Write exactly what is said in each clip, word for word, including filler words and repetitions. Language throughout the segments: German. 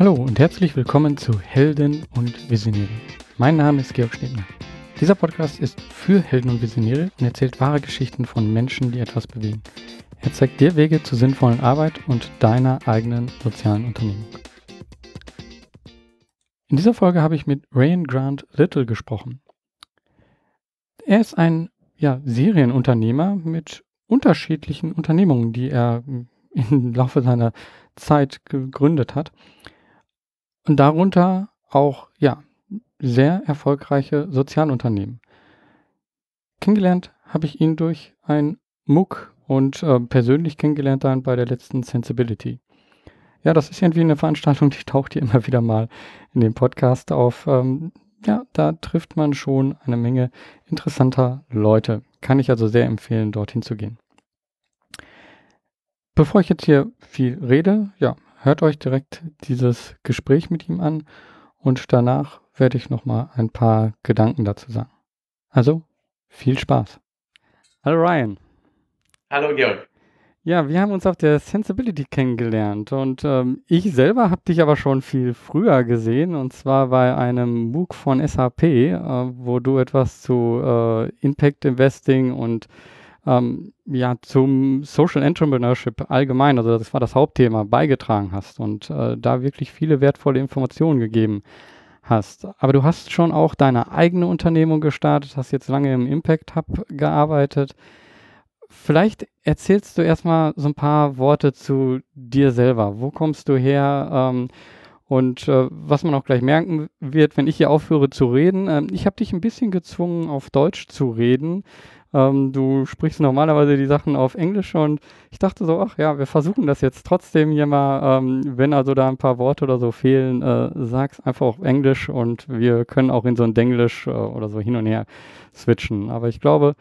Hallo und herzlich willkommen zu Helden und Visionäre. Mein Name ist Georg Schniedner. Dieser Podcast ist für Helden und Visionäre und erzählt wahre Geschichten von Menschen, die etwas bewegen. Er zeigt dir Wege zur sinnvollen Arbeit und deiner eigenen sozialen Unternehmung. In dieser Folge habe ich mit Ryan Grant Little gesprochen. Er ist ein ja, Serienunternehmer mit unterschiedlichen Unternehmungen, die er im Laufe seiner Zeit gegründet hat. Und darunter auch, ja, sehr erfolgreiche Sozialunternehmen. Kennengelernt habe ich ihn durch ein M O O C und äh, persönlich kennengelernt dann bei der letzten Sensibility. Ja, das ist irgendwie eine Veranstaltung, die taucht hier immer wieder mal in dem Podcast auf. Ähm, ja, da trifft man schon eine Menge interessanter Leute. Kann ich also sehr empfehlen, dorthin zu gehen. Bevor ich jetzt hier viel rede, ja, hört euch direkt dieses Gespräch mit ihm an und danach werde ich nochmal ein paar Gedanken dazu sagen. Also, viel Spaß. Hallo Ryan. Hallo Georg. Ja, wir haben uns auf der Sensibility kennengelernt und ähm, ich selber habe dich aber schon viel früher gesehen und zwar bei einem M O O C von S A P, äh, wo du etwas zu äh, Impact Investing und Ähm, ja, zum Social Entrepreneurship allgemein, also das war das Hauptthema, beigetragen hast und äh, da wirklich viele wertvolle Informationen gegeben hast. Aber du hast schon auch deine eigene Unternehmung gestartet, hast jetzt lange im Impact Hub gearbeitet. Vielleicht erzählst du erstmal so ein paar Worte zu dir selber. Wo kommst du her? Ähm, Und äh, was man auch gleich merken wird, wenn ich hier aufhöre zu reden, ähm, ich habe dich ein bisschen gezwungen, auf Deutsch zu reden. Ähm, du sprichst normalerweise die Sachen auf Englisch und ich dachte so, ach ja, wir versuchen das jetzt trotzdem hier mal, ähm, wenn also da ein paar Worte oder so fehlen, äh, sag's einfach auf Englisch und wir können auch in so ein Denglisch äh, oder so hin und her switchen. Aber ich glaube,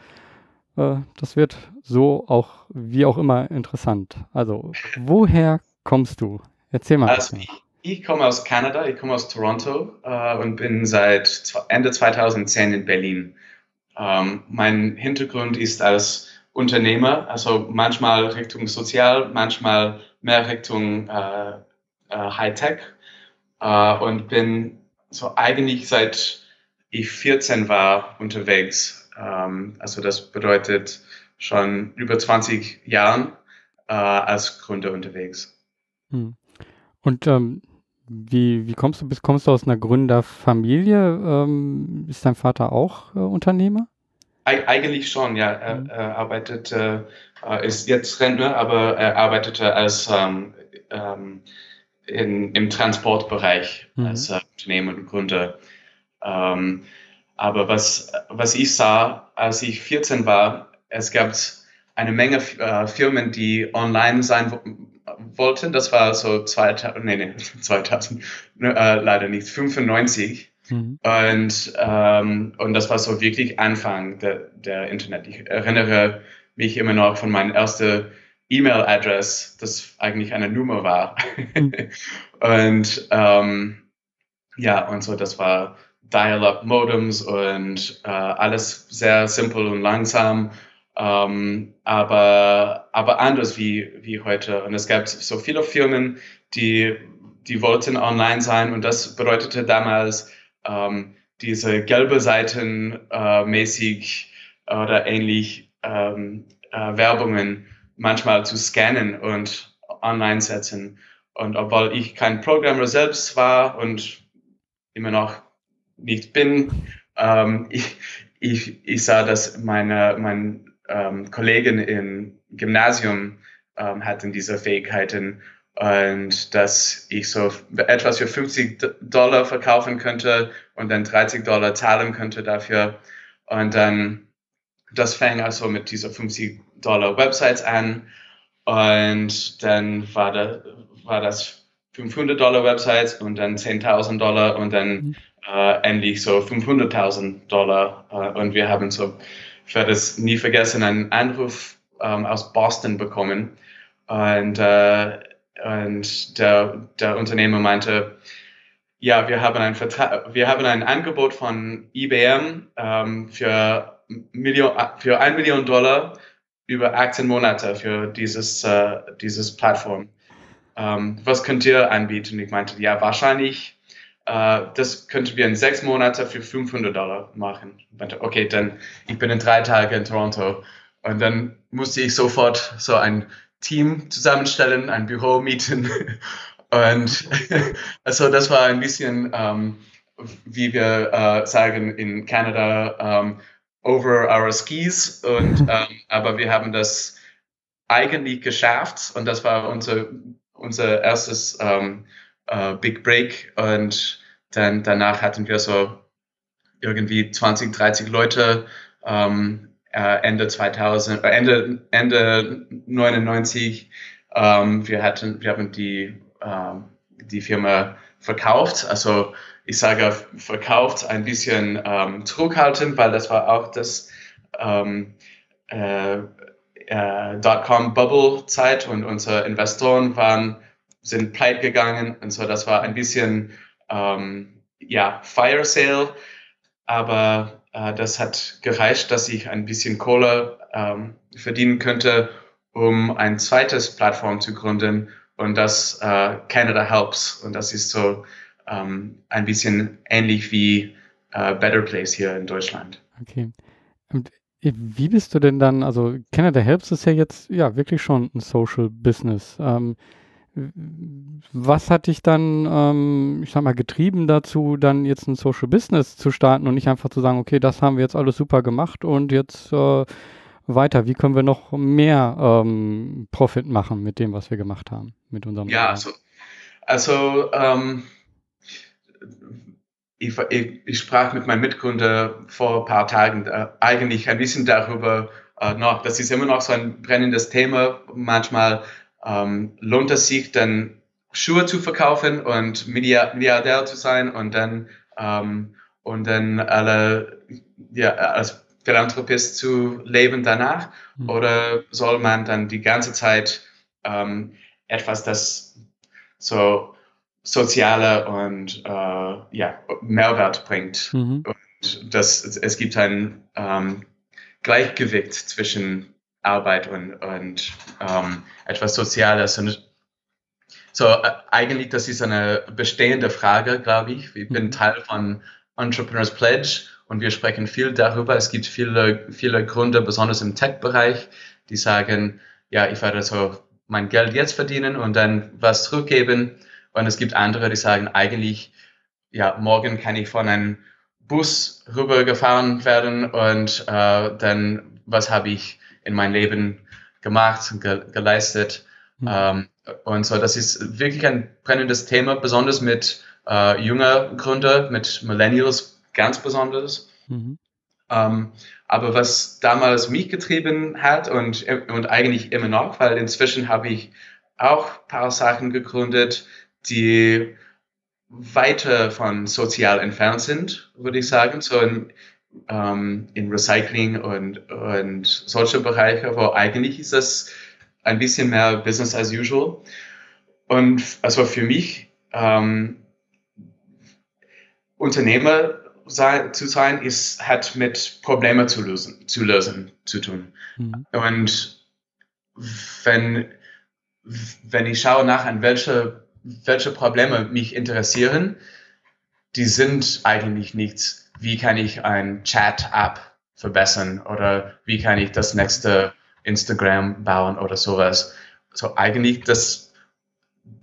äh, das wird so auch, wie auch immer, interessant. Also, woher kommst du? Erzähl mal. Also, ich komme aus Kanada, ich komme aus Toronto äh, und bin seit Ende zweitausendzehn in Berlin. Ähm, mein Hintergrund ist als Unternehmer, also manchmal Richtung Sozial, manchmal mehr Richtung äh, äh, Hightech äh, und bin so eigentlich seit ich vierzehn war unterwegs. Ähm, also das bedeutet schon über zwanzig Jahren äh, als Gründer unterwegs. Hm. Und ähm Wie, wie kommst du? Bist, kommst du aus einer Gründerfamilie? Ähm, ist dein Vater auch äh, Unternehmer? Eig- eigentlich schon, ja. Er, mhm. er arbeitete, äh, ist jetzt Rentner, aber er arbeitete als ähm, ähm, in, im Transportbereich mhm. als äh, Unternehmer und Gründer. Ähm, aber was, was ich sah, als ich vierzehn war, es gab eine Menge äh, Firmen, die online sein wollten, das war so zweitausend, nee, nee, zweitausend, äh, leider nicht, fünfundneunzig mhm. und, ähm, und das war so wirklich Anfang der, der Internet. Ich erinnere mich immer noch von meiner ersten E-Mail-Adresse, das eigentlich eine Nummer war mhm. und ähm, ja, und so, das war Dial-Up-Modems und äh, alles sehr simpel und langsam. Um, aber, aber anders wie, wie heute. Und es gab so viele Firmen, die, die wollten online sein. Und das bedeutete damals um, diese gelbe Seiten uh, mäßig oder ähnlich um, uh, Werbungen manchmal zu scannen und online setzen. Und obwohl ich kein Programmer selbst war und immer noch nicht bin, um, ich, ich, ich sah, dass meine, mein Ähm, Kollegen im Gymnasium ähm, hatten diese Fähigkeiten und dass ich so etwas für fünfzig Dollar verkaufen könnte und dann dreißig Dollar zahlen könnte dafür. Und dann, das fing also mit dieser fünfzig Dollar Websites an und dann war, da, war das fünfhundert Dollar Websites und dann zehntausend Dollar und dann äh, endlich so fünfhunderttausend Dollar äh, und wir haben so, ich werde es nie vergessen, einen Anruf ähm, aus Boston bekommen und, äh, und der, der Unternehmer meinte, ja, wir haben ein, Vertra- wir haben ein Angebot von I B M ähm, für, Million, für eine Million Dollar über achtzehn Monate für dieses, äh, dieses Plattform. ähm, was könnt ihr anbieten? Ich meinte, ja, wahrscheinlich, äh, das könnten wir in sechs Monaten für fünfhundert Dollar machen. Ich meinte, okay, dann, ich bin in drei Tagen in Toronto. Und dann musste ich sofort so ein Team zusammenstellen, ein Büro mieten. Und also das war ein bisschen, ähm, wie wir äh, sagen in Kanada, ähm, over our skis. Und, ähm, aber wir haben das eigentlich geschafft. Und das war unser, unser erstes ähm, äh, Big Break. Und dann danach hatten wir so irgendwie zwanzig, dreißig Leute. Ähm, Äh, Ende zweitausend, äh, Ende, Ende neunundneunzig, ähm, wir hatten, wir haben die, ähm, die Firma verkauft. Also, ich sage verkauft, ein bisschen ähm, zurückhaltend, weil das war auch das ähm, äh, äh, Dotcom-Bubble-Zeit und unsere Investoren waren, sind pleite gegangen. Und so, das war ein bisschen, ähm, ja, Fire Sale. Aber das hat gereicht, dass ich ein bisschen Kohle ähm, verdienen könnte, um ein zweites Plattform zu gründen, und das äh, Canada Helps. Und das ist so ähm, ein bisschen ähnlich wie äh, Better Place hier in Deutschland. Okay. Und wie bist du denn dann, also Canada Helps ist ja jetzt ja wirklich schon ein Social Business. Ähm, Was hat dich dann, ähm, ich sag mal, getrieben dazu, dann jetzt ein Social Business zu starten und nicht einfach zu sagen, okay, das haben wir jetzt alles super gemacht und jetzt äh, weiter. Wie können wir noch mehr ähm, Profit machen mit dem, was wir gemacht haben, mit unserem? Ja, also, also ähm, ich, ich, ich sprach mit meinem Mitgründer vor ein paar Tagen äh, eigentlich ein bisschen darüber äh, noch. Das ist immer noch so ein brennendes Thema manchmal. Ähm, lohnt es sich, dann Schuhe zu verkaufen und Milliardär zu sein und dann, ähm, und dann alle, ja, als Philanthropist zu leben danach? Mhm. Oder soll man dann die ganze Zeit ähm, etwas, das so soziale und äh, ja, Mehrwert bringt? Mhm. Und das, es gibt ein ähm, Gleichgewicht zwischen Arbeit und, und ähm, etwas Soziales. Und so äh, eigentlich, das ist eine bestehende Frage, glaube ich. Ich bin Teil von Entrepreneurs Pledge und wir sprechen viel darüber. Es gibt viele, viele Gründe, besonders im Tech-Bereich, die sagen, ja, ich werde so mein Geld jetzt verdienen und dann was zurückgeben. Und es gibt andere, die sagen, eigentlich, ja, morgen kann ich von einem Bus rübergefahren werden und äh, dann, was habe ich in mein Leben gemacht und ge- geleistet. Mhm. Ähm, und so, das ist wirklich ein brennendes Thema, besonders mit äh, jünger Gründer, mit Millennials ganz besonders. Mhm. Ähm, aber was damals mich getrieben hat und, und eigentlich immer noch, weil inzwischen habe ich auch ein paar Sachen gegründet, die weiter von sozial entfernt sind, würde ich sagen. So in, Um, in Recycling und, und solche Bereiche, wo eigentlich ist das ein bisschen mehr Business as usual. Und also für mich, um, Unternehmer sein, zu sein, ist, hat mit Problemen zu lösen, zu lösen zu tun. Mhm. Und wenn, wenn ich schaue nach, an welche, welche Probleme mich interessieren, die sind eigentlich nichts. Wie kann ich ein Chat-App verbessern oder wie kann ich das nächste Instagram bauen oder sowas. So eigentlich, das,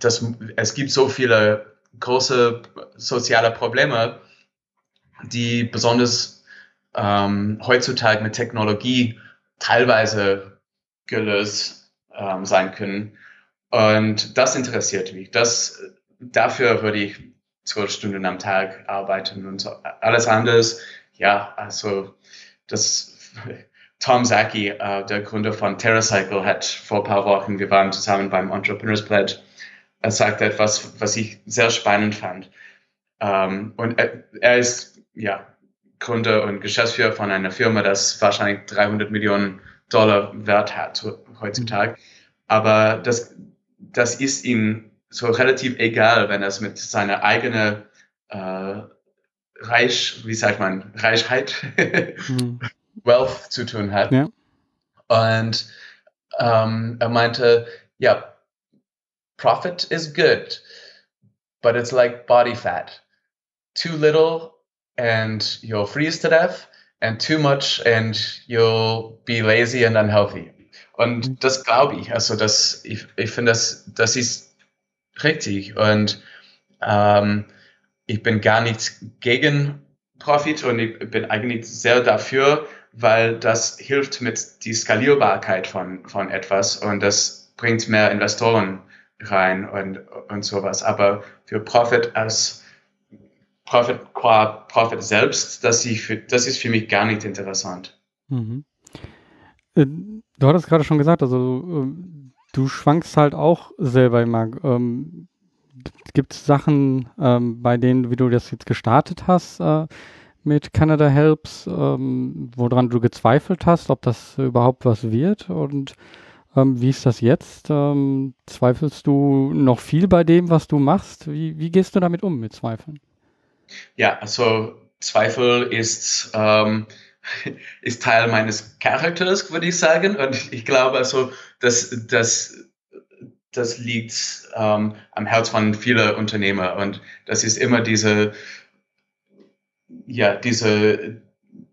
das, es gibt so viele große soziale Probleme, die besonders ähm, heutzutage mit Technologie teilweise gelöst ähm, sein können. Und das interessiert mich. Das, dafür würde ich zwölf Stunden am Tag arbeiten und so. Alles anderes, ja, also das Tom Szaky, äh, der Gründer von TerraCycle, hat vor ein paar Wochen, wir waren zusammen beim Entrepreneurs Pledge, er sagte etwas, was ich sehr spannend fand. Ähm, und er, er ist, ja, Gründer und Geschäftsführer von einer Firma, das wahrscheinlich dreihundert Millionen Dollar Wert hat heutzutage. Aber das, das ist ihm so relativ egal, wenn er es mit seiner eigenen äh, Reich, wie sagt man, Reichheit, mhm. Wealth zu tun hat. Ja. Und ähm, er meinte, ja, Profit is good, but it's like body fat. Too little and you'll freeze to death and too much and you'll be lazy and unhealthy. Und das glaube ich. Also das, ich, ich finde, das, das ist richtig. Und ähm, ich bin gar nicht gegen Profit und ich bin eigentlich sehr dafür, weil das hilft mit die Skalierbarkeit von, von etwas und das bringt mehr Investoren rein und, und sowas. Aber für Profit als Profit qua Profit selbst, das, ich für, das ist für mich gar nicht interessant. Mhm. Du hattest gerade schon gesagt, also du schwankst halt auch selber immer. Ähm, gibt es Sachen, ähm, bei denen, wie du das jetzt gestartet hast äh, mit Canada Helps, ähm, woran du gezweifelt hast, ob das überhaupt was wird? Und ähm, wie ist das jetzt? Ähm, zweifelst du noch viel bei dem, was du machst? Wie, wie gehst du damit um mit Zweifeln? Ja, also Zweifel ist... Ähm ist Teil meines Charakters, würde ich sagen. Und ich glaube, also, dass, dass, das liegt ähm, am Herz von vielen Unternehmer. Und das ist immer diese, ja, diese,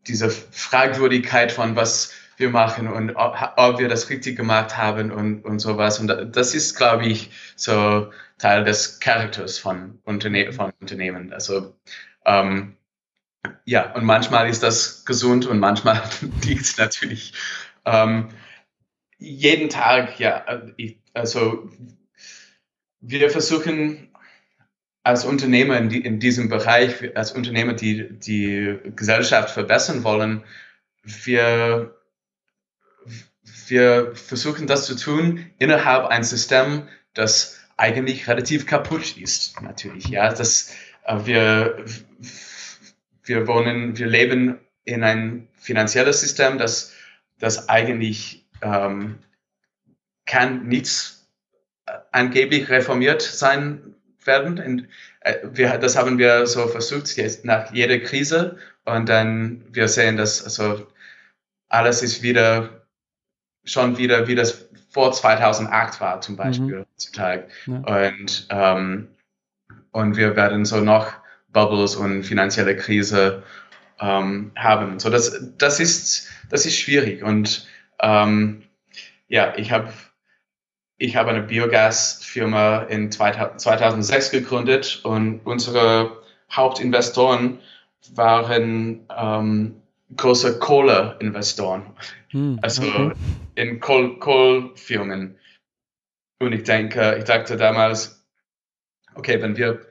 diese Fragwürdigkeit von, was wir machen und ob, ob wir das richtig gemacht haben und, und sowas. Und das ist, glaube ich, so Teil des Charakters von, Unterne- von Unternehmen. Also, ähm, ja, und manchmal ist das gesund und manchmal liegt es natürlich. Ähm, jeden Tag, ja, ich, also wir versuchen als Unternehmer in, die, in diesem Bereich, als Unternehmer, die die Gesellschaft verbessern wollen, wir, wir versuchen das zu tun innerhalb eines Systems, das eigentlich relativ kaputt ist, natürlich. Ja, das, wir... Wir wohnen, wir leben in ein finanzielles System, das, das eigentlich ähm, kann nichts angeblich reformiert sein werden. Und wir, das haben wir so versucht jetzt nach jeder Krise und dann wir sehen, dass also alles ist wieder schon wieder wie das vor zweitausendacht war zum Beispiel mhm. heutzutage. Ja. Und ähm, und wir werden so noch Bubbles und finanzielle Krise ähm, haben. So, das, das, ist, das ist schwierig. Und ähm, ja, ich habe ich hab eine Biogasfirma in zweitausendsechs gegründet und unsere Hauptinvestoren waren ähm, große Kohleinvestoren, hm, also okay. in Kohl- Kohlfirmen. Und ich denke, ich dachte damals, okay, wenn wir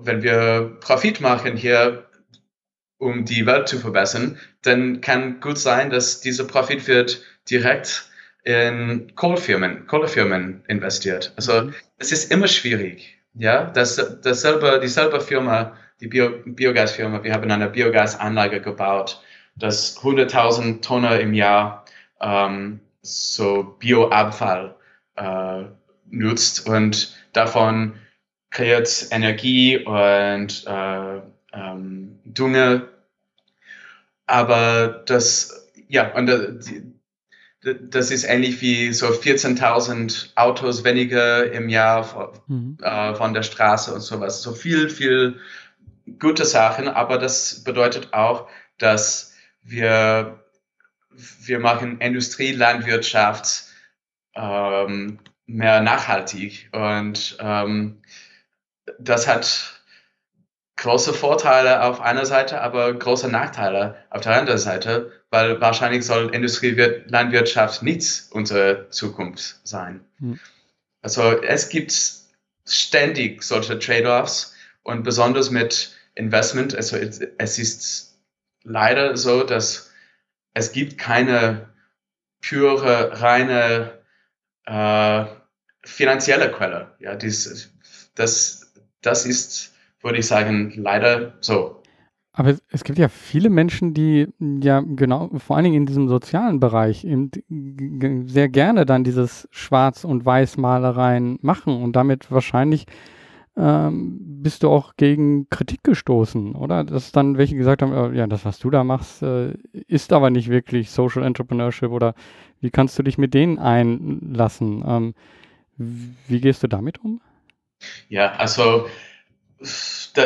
wenn wir Profit machen hier, um die Welt zu verbessern, dann kann gut sein, dass dieser Profit wird direkt in Kohlefirmen, Kohlefirmen investiert. Also es ist immer schwierig, ja, dass dasselbe, dieselbe Firma, die Bio, Biogasfirma, wir haben eine Biogasanlage gebaut, das hunderttausend Tonnen im Jahr ähm, so Bioabfall äh, nutzt und davon kreiert Energie und äh, ähm, Dünger, aber das, ja, und das ist ähnlich wie so vierzehntausend Autos weniger im Jahr von, mhm. äh, von der Straße und sowas. So viel, viel gute Sachen, aber das bedeutet auch, dass wir, wir machen Industrielandwirtschaft ähm, mehr nachhaltig und ähm, das hat große Vorteile auf einer Seite, aber große Nachteile auf der anderen Seite, weil wahrscheinlich soll Industrielandwirtschaft nicht unsere Zukunft sein. Mhm. Also es gibt ständig solche Trade-offs und besonders mit Investment. Also es ist leider so, dass es gibt keine pure, reine äh, finanzielle Quelle. Ja, dies, das Das ist, würde ich sagen, leider so. Aber es, es gibt ja viele Menschen, die ja genau, vor allen Dingen in diesem sozialen Bereich, eben g- sehr gerne dann dieses Schwarz- und Weiß-Malereien machen und damit wahrscheinlich ähm, bist du auch gegen Kritik gestoßen, oder? Dass dann welche gesagt haben, äh, ja, das, was du da machst, äh, ist aber nicht wirklich Social Entrepreneurship oder wie kannst du dich mit denen einlassen? Ähm, Wie gehst du damit um? Ja, also da,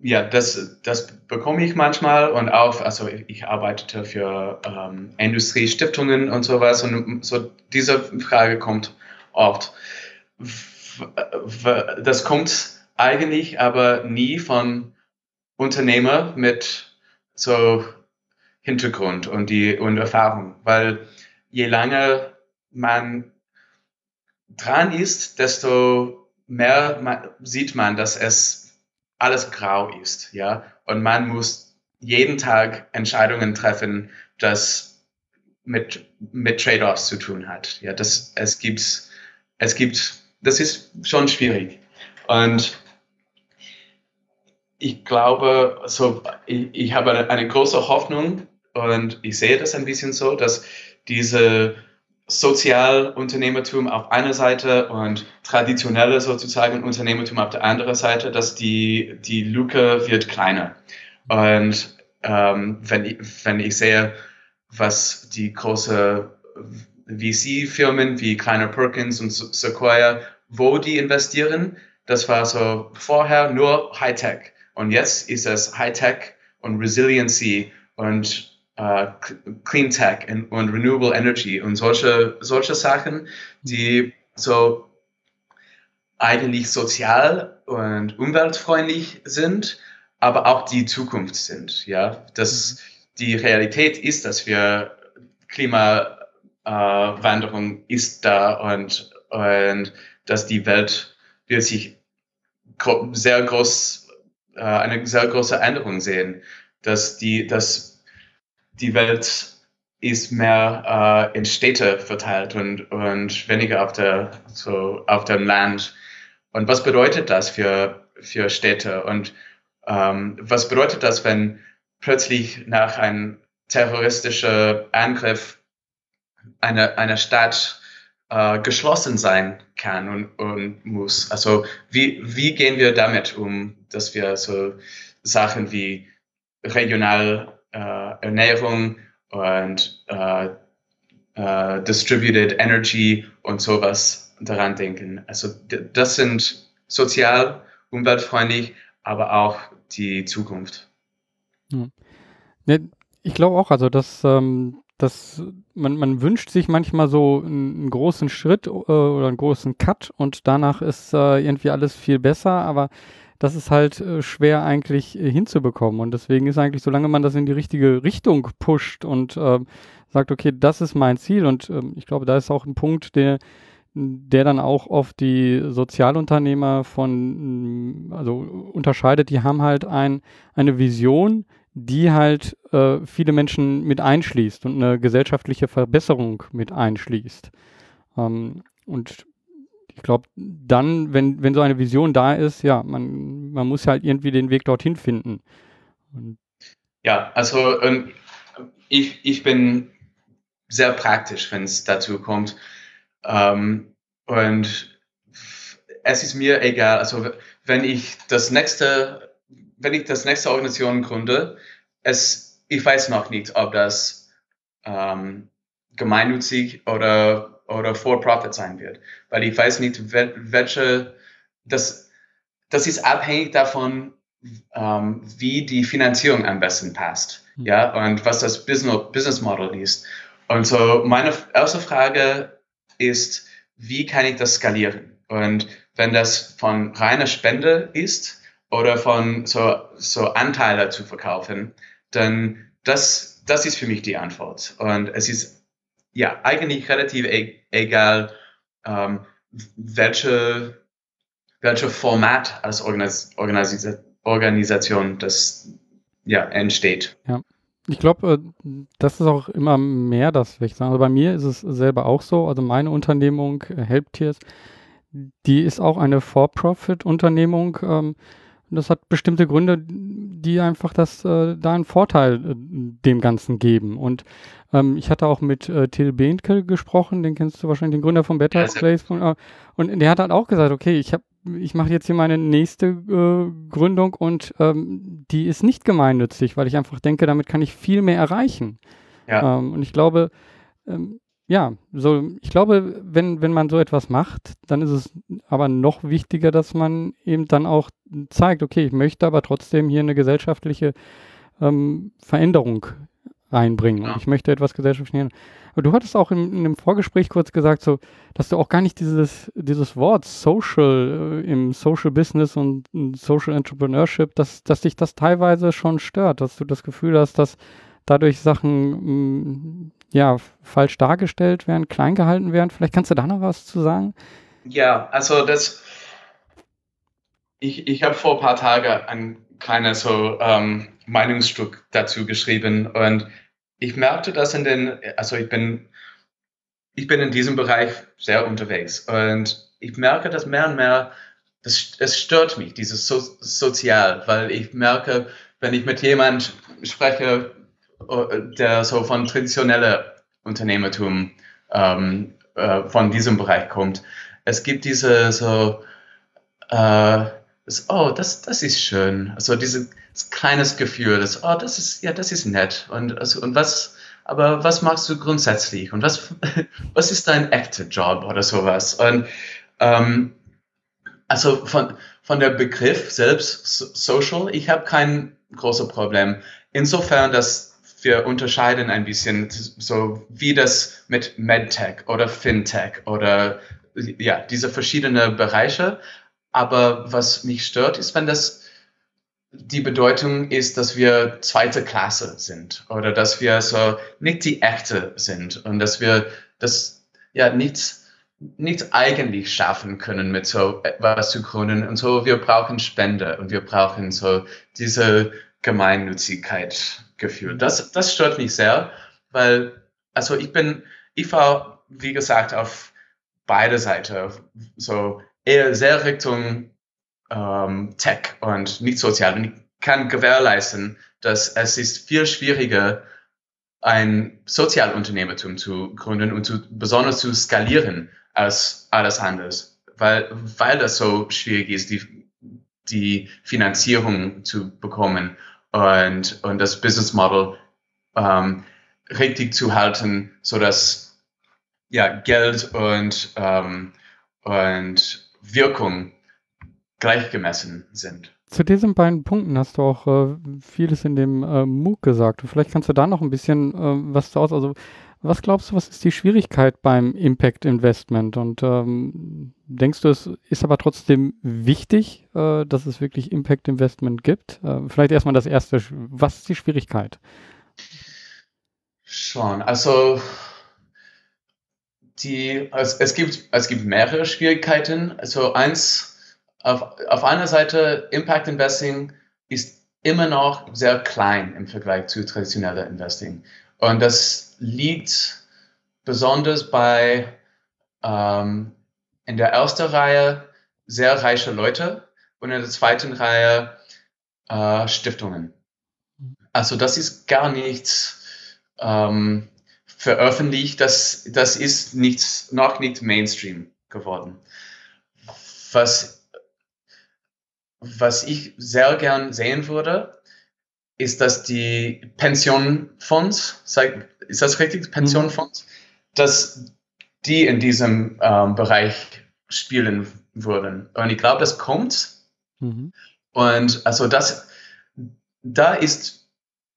ja, das, das bekomme ich manchmal und auch, also ich arbeitete für ähm, Industriestiftungen und sowas und so diese Frage kommt oft. Das kommt eigentlich aber nie von Unternehmer mit so Hintergrund und die und Erfahrung, weil je länger man dran ist, desto mehr man, sieht man, dass es alles grau ist, ja, und man muss jeden Tag Entscheidungen treffen, das mit mit Trade-offs zu tun hat, ja, das es gibt es gibt das ist schon schwierig und ich glaube, so ich, ich habe eine, eine große Hoffnung und ich sehe das ein bisschen so, dass diese Sozialunternehmertum auf einer Seite und traditionelle sozusagen Unternehmertum auf der anderen Seite, dass die, die Lücke wird kleiner. Und ähm, wenn, ich, wenn ich sehe, was die großen V C-Firmen wie Kleiner Perkins und Sequoia, wo die investieren, das war so vorher nur Hightech. Und jetzt ist es Hightech und Resiliency und Uh, Clean Tech und, und Renewable Energy und solche, solche Sachen, die so eigentlich sozial und umweltfreundlich sind, aber auch die Zukunft sind. Ja? Das, die Realität ist, dass wir Klimawanderung uh, ist da und, und dass die Welt wird sich gro- sehr groß, uh, eine sehr große Änderung sehen, dass die, dass die Welt ist mehr äh, in Städte verteilt und, und weniger auf, der, so auf dem Land. Und was bedeutet das für, für Städte? Und ähm, was bedeutet das, wenn plötzlich nach einem terroristischen Angriff eine, eine Stadt äh, geschlossen sein kann und, und muss? Also wie, wie gehen wir damit um, dass wir so Sachen wie regional Uh, Ernährung und uh, uh, Distributed Energy und sowas daran denken. Also d- das sind sozial, umweltfreundlich, aber auch die Zukunft. Ja. Ne, ich glaube auch, also dass, ähm, dass man, man wünscht sich manchmal so einen, einen großen Schritt äh, oder einen großen Cut und danach ist äh, irgendwie alles viel besser, aber das ist halt äh, schwer eigentlich äh, hinzubekommen und deswegen ist eigentlich, solange man das in die richtige Richtung pusht und äh, sagt, okay, das ist mein Ziel und äh, ich glaube, da ist auch ein Punkt, der, der dann auch oft die Sozialunternehmer von, also unterscheidet, die haben halt ein, eine Vision, die halt äh, viele Menschen mit einschließt und eine gesellschaftliche Verbesserung mit einschließt ähm, und ich glaube, dann, wenn, wenn so eine Vision da ist, ja, man, man muss halt irgendwie den Weg dorthin finden. Und ja, also ähm, ich, ich bin sehr praktisch, wenn es dazu kommt. Ähm, und es ist mir egal, also wenn ich das nächste, wenn ich das nächste Organisation gründe, es, ich weiß noch nicht, ob das ähm, gemeinnützig oder oder For-Profit sein wird, weil ich weiß nicht, welche, das, das ist abhängig davon, ähm, wie die Finanzierung am besten passt, mhm. ja, und was das Business, Business Model ist. Und so meine erste Frage ist, wie kann ich das skalieren? Und wenn das von reiner Spende ist oder von so, so Anteile zu verkaufen, dann das, das ist für mich die Antwort. Und es ist ja, eigentlich relativ e- egal, ähm, welche, welche Format als Organis- Organis- Organisation das ja, entsteht. Ja, ich glaube, äh, das ist auch immer mehr das, was ich sage. Also bei mir ist es selber auch so. Also meine Unternehmung, äh, Helptiers, die ist auch eine For-Profit-Unternehmung. Ähm, das hat bestimmte Gründe, die einfach das, äh, da einen Vorteil äh, dem Ganzen geben. Und ähm, ich hatte auch mit äh, Till Behnke gesprochen, den kennst du wahrscheinlich, den Gründer von Better Place. Und, und der hat halt auch gesagt, okay, ich, ich mache jetzt hier meine nächste äh, Gründung und ähm, die ist nicht gemeinnützig, weil ich einfach denke, damit kann ich viel mehr erreichen. Ja. Ähm, und ich glaube, ähm, ja, so, ich glaube, wenn, wenn man so etwas macht, dann ist es aber noch wichtiger, dass man eben dann auch zeigt, okay, ich möchte aber trotzdem hier eine gesellschaftliche ähm, Veränderung reinbringen. Ja. Ich möchte etwas gesellschaftlich ändern. Aber du hattest auch in, in dem Vorgespräch kurz gesagt, so, dass du auch gar nicht dieses, dieses Wort Social äh, im Social Business und Social Entrepreneurship, dass, dass dich das teilweise schon stört, dass du das Gefühl hast, dass dadurch Sachen mh, ja, falsch dargestellt werden, klein gehalten werden. Vielleicht kannst du da noch was zu sagen? Ja, also das, ich, ich habe vor ein paar Tagen ein kleines so, ähm, Meinungsstück dazu geschrieben und ich merkte das in den, also ich bin, ich bin in diesem Bereich sehr unterwegs und ich merke das mehr und mehr, das, das stört mich, dieses so, Sozial, weil ich merke, wenn ich mit jemandem spreche, der so von traditionellem Unternehmertum ähm, äh, von diesem Bereich kommt. Es gibt diese so, äh, das, oh, das, das ist schön. Also dieses kleines Gefühl, das, oh, das ist, ja, das ist nett. Und, also, und was, aber was machst du grundsätzlich? Und was, was ist dein echter Job oder sowas? Und ähm, also von, von der Begriff selbst, so, social, ich habe kein großes Problem. Insofern, dass wir unterscheiden ein bisschen, so wie das mit MedTech oder FinTech oder ja, diese verschiedenen Bereiche. Aber was mich stört, ist, wenn das die Bedeutung ist, dass wir zweite Klasse sind oder dass wir so nicht die echte sind und dass wir das ja nicht, nicht eigentlich schaffen können, mit so etwas zu gründen. Und so, wir brauchen Spende und wir brauchen so diese Gemeinnützigkeit. Gefühl. Das, das stört mich sehr, weil, also ich bin, ich war, wie gesagt, auf beide Seiten, so eher sehr Richtung ähm, Tech und nicht sozial. Und ich kann gewährleisten, dass es ist viel schwieriger, ein Sozialunternehmertum zu gründen und zu, besonders zu skalieren als alles andere, weil, weil das so schwierig ist, die, die Finanzierung zu bekommen. Und, und das Business Model ähm, richtig zu halten, sodass ja, Geld und, ähm, und Wirkung gleichgemessen sind. Zu diesen beiden Punkten hast du auch äh, vieles in dem äh, MOOC gesagt. Vielleicht kannst du da noch ein bisschen äh, was zu aus. Also, was glaubst du, was ist die Schwierigkeit beim Impact Investment? Und ähm, denkst du, es ist aber trotzdem wichtig, äh, dass es wirklich Impact Investment gibt? Äh, vielleicht erstmal das Erste. Was ist die Schwierigkeit? Schon. Also die, es, es gibt es gibt mehrere Schwierigkeiten. Also eins, auf, auf einer Seite, Impact Investing ist immer noch sehr klein im Vergleich zu traditioneller Investing. Und das liegt besonders bei ähm, in der ersten Reihe sehr reiche Leute und in der zweiten Reihe äh, Stiftungen. Also das ist gar nicht ähm, veröffentlicht, das, das ist nicht, noch nicht Mainstream geworden. Was, was ich sehr gern sehen würde, ist, dass die Pensionfonds, ist das richtig, Pensionfonds, dass die in diesem ähm, Bereich spielen würden. Und ich glaube, das kommt. Mhm. Und also das, da ist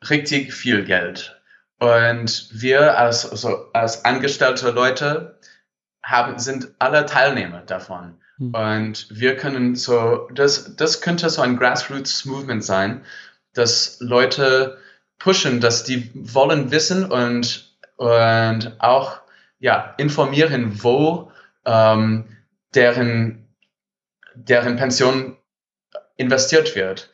richtig viel Geld. Und wir als, also als angestellte Leute haben, sind alle Teilnehmer davon. Mhm. Und wir können so, das, das könnte so ein Grassroots-Movement sein, dass Leute pushen, dass die wollen wissen und, und auch ja, informieren, wo ähm, deren, deren Pension investiert wird.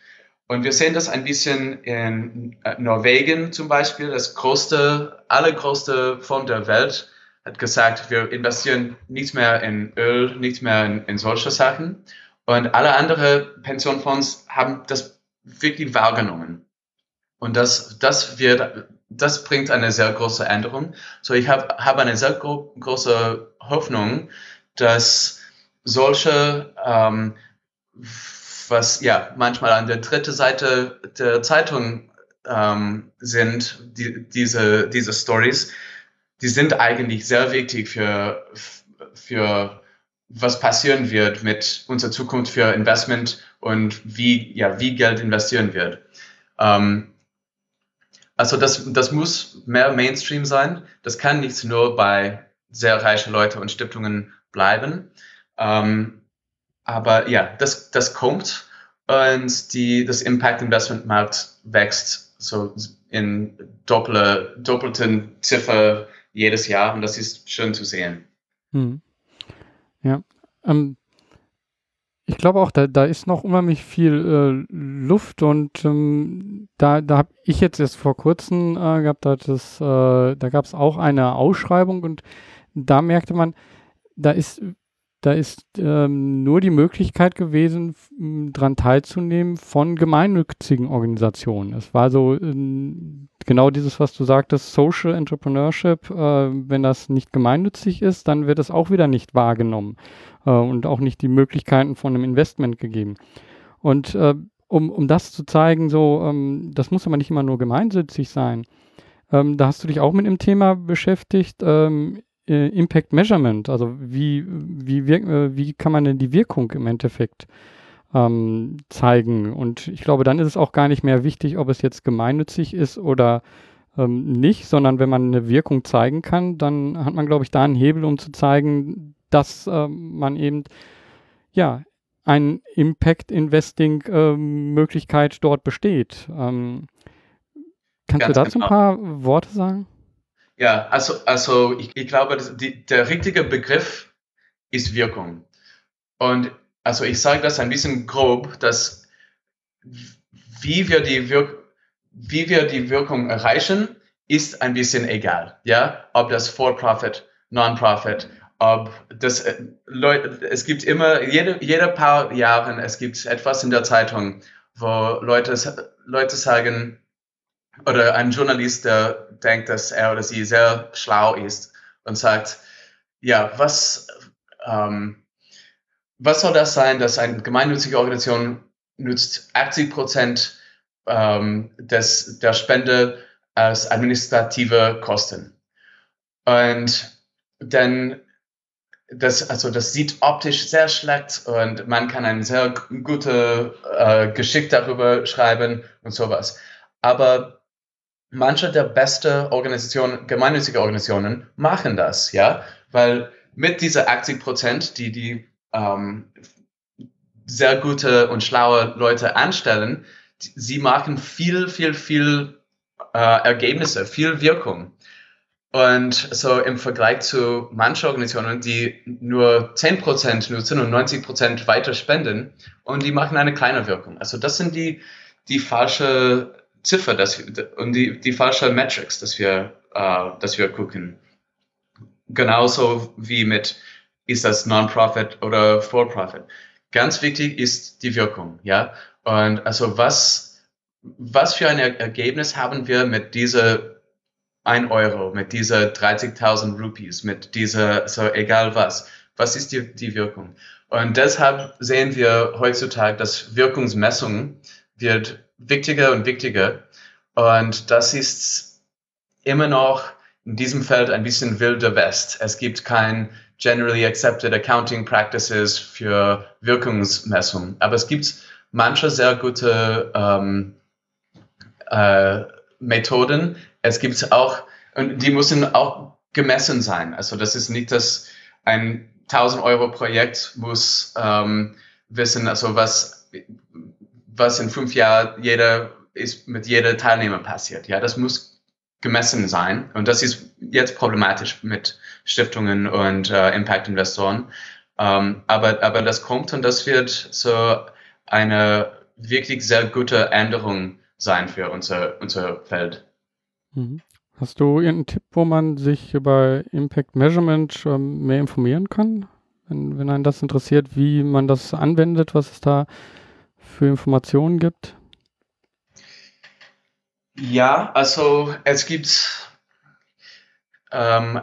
Und wir sehen das ein bisschen in Norwegen zum Beispiel. Das größte, allergrößte Fonds der Welt hat gesagt, wir investieren nicht mehr in Öl, nicht mehr in, in solche Sachen. Und alle anderen Pensionfonds haben das wirklich wahrgenommen. Und das, das, wird, das bringt eine sehr große Änderung. So, ich habe hab eine sehr gro- große Hoffnung, dass solche, ähm, was ja manchmal an der dritten Seite der Zeitung ähm, sind, die, diese, diese Stories, die sind eigentlich sehr wichtig für, für was passieren wird mit unserer Zukunft für Investment und wie, ja, wie Geld investieren wird. Ähm, also das, das muss mehr Mainstream sein. Das kann nicht nur bei sehr reichen Leuten und Stiftungen bleiben. Ähm, aber ja, das, das kommt und die, das Impact-Investment-Markt wächst so in doppel, doppelten Ziffer jedes Jahr und das ist schön zu sehen. Hm. Ja, ähm, ich glaube auch, da, da ist noch unheimlich viel äh, Luft und ähm, da, da habe ich jetzt erst vor kurzem äh, gehabt, da, äh, da gab es auch eine Ausschreibung und da merkte man, da ist, da ist ähm, nur die Möglichkeit gewesen, f- dran teilzunehmen von gemeinnützigen Organisationen. Es war so ähm, genau dieses, was du sagtest, Social Entrepreneurship, äh, wenn das nicht gemeinnützig ist, dann wird es auch wieder nicht wahrgenommen äh, und auch nicht die Möglichkeiten von einem Investment gegeben. Und äh, um, um das zu zeigen, so, ähm, das muss aber nicht immer nur gemeinnützig sein. Ähm, da hast du dich auch mit dem Thema beschäftigt, ähm, Impact Measurement, also wie, wie, wirk- wie kann man denn die Wirkung im Endeffekt ähm, zeigen? Und ich glaube, dann ist es auch gar nicht mehr wichtig, ob es jetzt gemeinnützig ist oder ähm, nicht, sondern wenn man eine Wirkung zeigen kann, dann hat man, glaube ich, da einen Hebel, um zu zeigen, dass ähm, man eben ja ein Impact Investing ähm, Möglichkeit dort besteht. Ähm, kannst Ganz du dazu genau. ein paar Worte sagen? Ja, also, also ich, ich glaube, die, der richtige Begriff ist Wirkung. Und also ich sage das ein bisschen grob, dass wie wir die, Wirk- wie wir die Wirkung erreichen, ist ein bisschen egal. Ja? Ob das For-Profit, Non-Profit, ob das Leute, es gibt immer, jede, jede paar Jahre, es gibt etwas in der Zeitung, wo Leute, Leute sagen, oder ein Journalist, der denkt, dass er oder sie sehr schlau ist und sagt, ja, was, ähm, was soll das sein, dass eine gemeinnützige Organisation nutzt achtzig Prozent ähm, des, der Spende als administrative Kosten. Und dann, das, also das sieht optisch sehr schlecht und man kann eine sehr gute äh, Geschichte darüber schreiben und sowas. Aber manche der besten Organisationen, gemeinnützige Organisationen machen das, ja, weil mit dieser achtzig Prozent, die die ähm, sehr gute und schlaue Leute anstellen, die, sie machen viel, viel, viel äh, Ergebnisse, viel Wirkung. Und so im Vergleich zu manchen Organisationen, die nur zehn Prozent nutzen und neunzig Prozent weiter spenden und die machen eine kleine Wirkung. Also das sind die, die falsche Ziffer dass wir, und die, die falsche Metrics, dass wir, äh, dass wir gucken. Genauso wie mit, ist das Non-Profit oder For-Profit. Ganz wichtig ist die Wirkung, ja. Und also was, was für ein Ergebnis haben wir mit dieser ein Euro, mit dieser dreißigtausend Rupees, mit dieser, so egal was. Was ist die, die Wirkung? Und deshalb sehen wir heutzutage, dass Wirkungsmessung wird wichtiger und wichtiger und das ist immer noch in diesem Feld ein bisschen wilder West. Es gibt kein generally accepted accounting practices für Wirkungsmessung, aber es gibt manche sehr gute ähm, äh, Methoden. Es gibt auch, und die müssen auch gemessen sein. Also das ist nicht, dass ein tausend Euro Projekt muss ähm, wissen, also was was in fünf Jahren jeder ist mit jeder Teilnehmer passiert. Ja, das muss gemessen sein. Und das ist jetzt problematisch mit Stiftungen und äh, Impact-Investoren. Ähm, aber, aber das kommt und das wird so eine wirklich sehr gute Änderung sein für unser, unser Feld. Hast du irgendeinen Tipp, wo man sich über Impact Measurement ähm, mehr informieren kann? Wenn, wenn einen das interessiert, wie man das anwendet, was ist da für Informationen gibt? Ja, also es gibt ähm,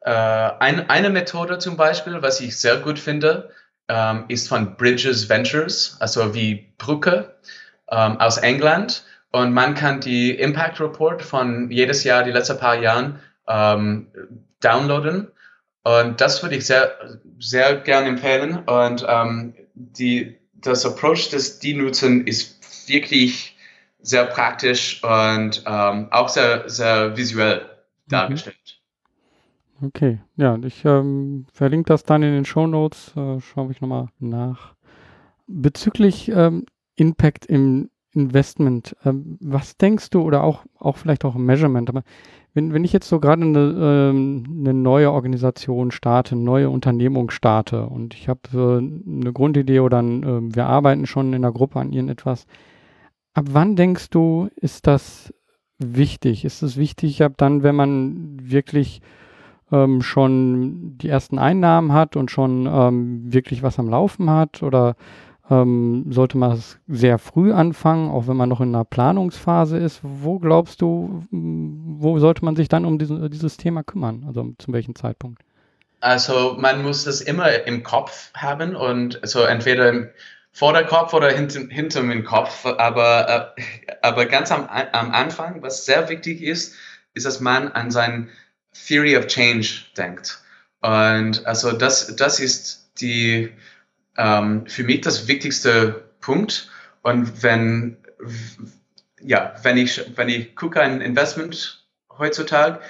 äh, ein, eine Methode zum Beispiel, was ich sehr gut finde, ähm, ist von Bridges Ventures, also wie Brücke ähm, aus England. Und man kann die Impact Report von jedes Jahr, die letzten paar Jahren, ähm, downloaden. Und das würde ich sehr, sehr gerne empfehlen. Und ähm, die, das Approach, das die nutzen, ist wirklich sehr praktisch und ähm, auch sehr, sehr visuell dargestellt. Okay, ja, ich ähm, verlinke das dann in den Shownotes. Äh, schaue ich nochmal nach. Bezüglich ähm, Impact im Investment, ähm, was denkst du, oder auch, auch vielleicht auch Measurement, aber wenn, wenn ich jetzt so gerade eine, ähm, eine neue Organisation starte, eine neue Unternehmung starte und ich habe äh, eine Grundidee oder ein, äh, wir arbeiten schon in der Gruppe an irgendetwas, ab wann denkst du, ist das wichtig? Ist es wichtig ab dann, wenn man wirklich ähm, schon die ersten Einnahmen hat und schon ähm, wirklich was am Laufen hat, oder sollte man es sehr früh anfangen, auch wenn man noch in einer Planungsphase ist? Wo glaubst du, wo sollte man sich dann um diesen, dieses Thema kümmern? Also zu welchem Zeitpunkt? Also man muss das immer im Kopf haben, und so entweder vor der Kopf oder hinten, hinterm im Kopf. Aber, aber ganz am, am Anfang, was sehr wichtig ist, ist, dass man an sein Theory of Change denkt. Und also das, das ist die... Um, für mich das wichtigste Punkt. Und wenn, ja, wenn ich, wenn ich gucke ein Investment heutzutage,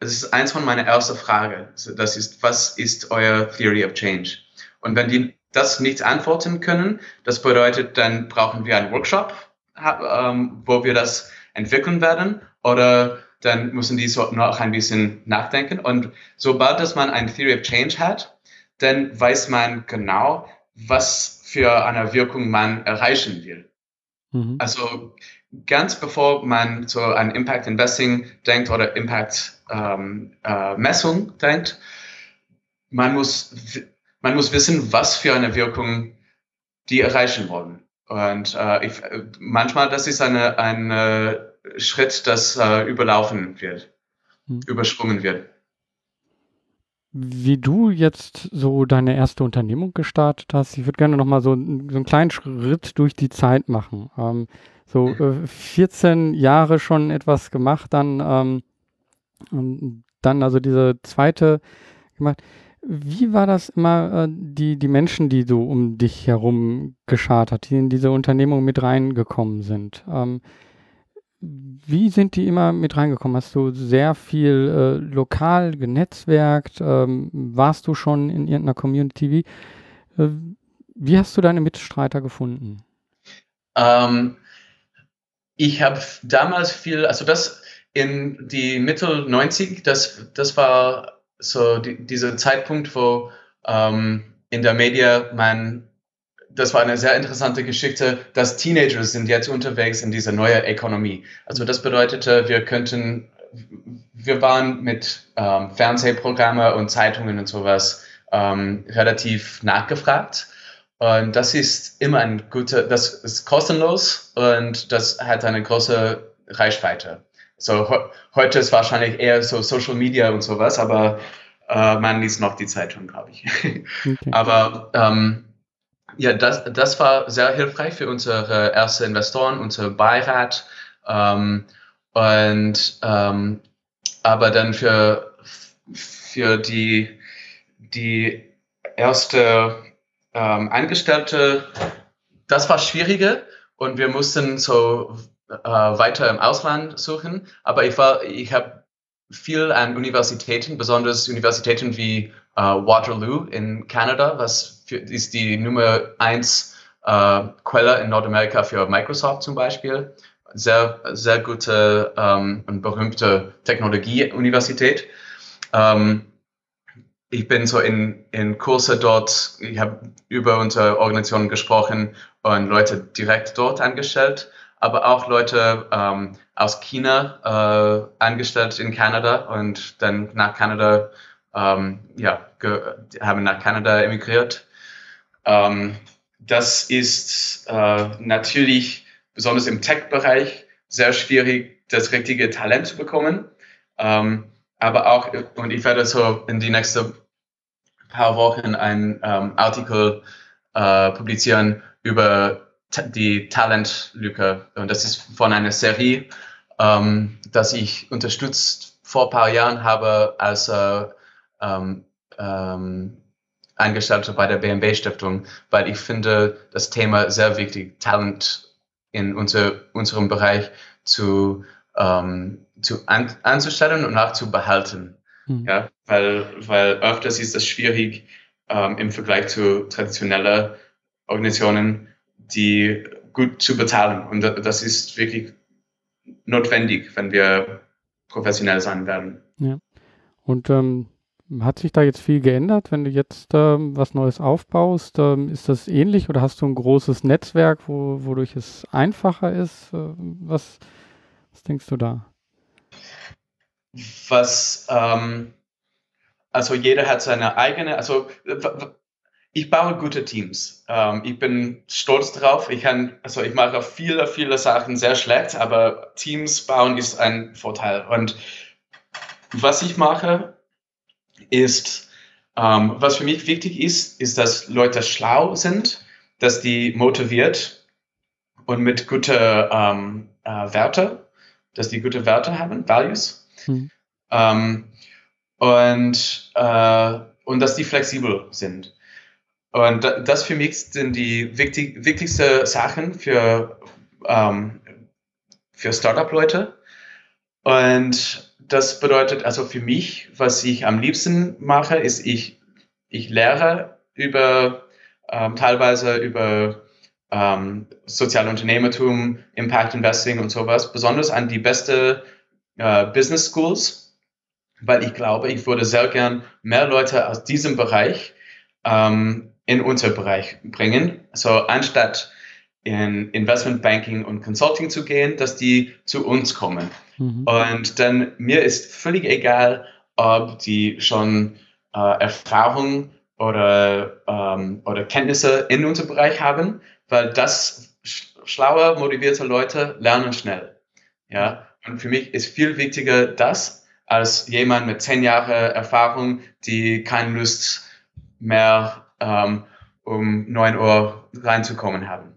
das ist eins von meiner ersten Fragen. Also das ist, was ist euer Theory of Change? Und wenn die das nicht antworten können, das bedeutet, dann brauchen wir einen Workshop, ähm, wo wir das entwickeln werden, oder dann müssen die so noch ein bisschen nachdenken. Und sobald dass man ein Theory of Change hat, dann weiß man genau, was für eine Wirkung man erreichen will. Mhm. Also ganz bevor man so an Impact Investing denkt oder Impact ähm, äh, Messung denkt, man muss, man muss wissen, was für eine Wirkung die erreichen wollen. Und äh, ich, manchmal das ist eine, ein Schritt, das äh, überlaufen wird, mhm. übersprungen wird. Wie du jetzt so deine erste Unternehmung gestartet hast, ich würde gerne nochmal so, so einen kleinen Schritt durch die Zeit machen. Ähm, so äh, vierzehn Jahre schon etwas gemacht, dann, ähm, und dann also diese zweite gemacht. Wie war das immer, äh, die, die Menschen, die so um dich herum geschart hat, die in diese Unternehmung mit reingekommen sind? Ähm, Wie sind die immer mit reingekommen? Hast du sehr viel äh, lokal genetzwerkt? Ähm, warst du schon in irgendeiner Community? Wie, äh, wie hast du deine Mitstreiter gefunden? Ähm, ich habe damals viel, also das in die Mitte neunziger, das, das war so die, dieser Zeitpunkt, wo ähm, in der Media man... Das war eine sehr interessante Geschichte, dass Teenager sind jetzt unterwegs in dieser neuen Ökonomie. Also das bedeutete, wir könnten, wir waren mit ähm, Fernsehprogrammen und Zeitungen und sowas ähm, relativ nachgefragt. Und das ist immer ein guter, das ist kostenlos und das hat eine große Reichweite. So he- heute ist wahrscheinlich eher so Social Media und sowas, aber äh, man liest noch die Zeitung, glaube ich. Okay. Aber ähm, ja, das, das war sehr hilfreich für unsere ersten Investoren, unsere Beirat. Ähm, und, ähm, aber dann für, für die, die erste ähm, Angestellte, das war schwieriger und wir mussten so äh, weiter im Ausland suchen. Aber ich war, ich habe viel an Universitäten, besonders Universitäten wie äh, Waterloo in Kanada, was Für, ist die Nummer eins äh, Quelle in Nordamerika für Microsoft zum Beispiel. Sehr, sehr gute ähm, und berühmte Technologieuniversität. Ähm, ich bin so in, in Kurse dort, ich habe über unsere Organisationen gesprochen und Leute direkt dort angestellt, aber auch Leute ähm, aus China äh, angestellt in Kanada und dann nach Kanada, ähm, ja, ge- haben nach Kanada emigriert. Um, das ist uh, natürlich, besonders im Tech-Bereich, sehr schwierig, das richtige Talent zu bekommen. Um, aber auch, und ich werde so in die nächsten paar Wochen einen um, Artikel uh, publizieren über ta- die Talentlücke. Und das ist von einer Serie, um, dass ich unterstützt vor ein paar Jahren habe als äh, ähm, ähm, Angestellter bei der B M W-Stiftung, weil ich finde das Thema sehr wichtig, Talent in unser, unserem Bereich zu, ähm, zu an, anzustellen und auch zu behalten. Mhm. Ja, weil, weil öfters ist das schwierig ähm, im Vergleich zu traditionellen Organisationen, die gut zu bezahlen. Und das ist wirklich notwendig, wenn wir professionell sein werden. Ja. Und ähm, hat sich da jetzt viel geändert, wenn du jetzt ähm, was Neues aufbaust? Ähm, ist das ähnlich oder hast du ein großes Netzwerk, wo, wodurch es einfacher ist? Ähm, was, was denkst du da? Was, ähm, also jeder hat seine eigene, also ich baue gute Teams. Ähm, ich bin stolz drauf. Ich kann, also ich mache viele, viele Sachen sehr schlecht, aber Teams bauen ist ein Vorteil. Und was ich mache, ist, ähm, was für mich wichtig ist, ist, dass Leute schlau sind, dass die motiviert und mit guten ähm, äh, Werten, dass die gute Werte haben, Values, mhm. ähm, und, äh, und dass die flexibel sind. Und das für mich sind die wichtig, wichtigsten Sachen für, ähm, für Startup-Leute. Und das bedeutet also für mich, was ich am liebsten mache, ist, ich, ich lehre über, ähm, teilweise über ähm, soziales Unternehmertum, Impact Investing und sowas, besonders an die besten äh, Business Schools, weil ich glaube, ich würde sehr gern mehr Leute aus diesem Bereich ähm, in unseren Bereich bringen. So anstatt in Investment Banking und Consulting zu gehen, dass die zu uns kommen. Mhm. Und dann mir ist völlig egal, ob die schon äh, Erfahrung oder, ähm, oder Kenntnisse in unserem Bereich haben, weil das schlaue, motivierte Leute lernen schnell. Ja? Und für mich ist viel wichtiger das, als jemand mit zehn Jahren Erfahrung, die keine Lust mehr ähm, um neun Uhr reinzukommen haben.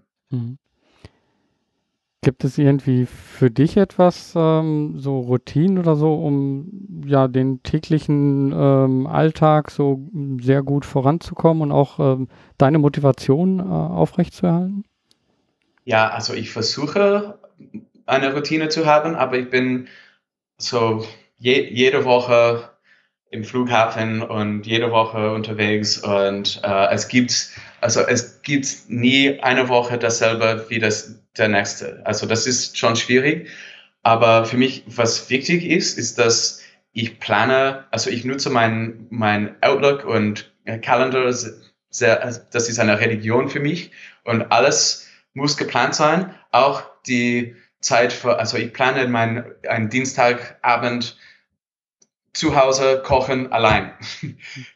Gibt es irgendwie für dich etwas, ähm, so Routinen oder so, um ja den täglichen ähm, Alltag so sehr gut voranzukommen und auch ähm, deine Motivation äh, aufrechtzuerhalten? Ja, also ich versuche eine Routine zu haben, aber ich bin so je, jede Woche im Flughafen und jede Woche unterwegs und äh, es gibt also es gibt nie eine Woche dasselbe wie das der nächste. Also das ist schon schwierig, aber für mich, was wichtig ist, ist, dass ich plane, also ich nutze mein, mein Outlook und Calendar sehr, das ist eine Religion für mich und alles muss geplant sein, auch die Zeit für, also ich plane meinen einen Dienstagabend zu Hause kochen allein.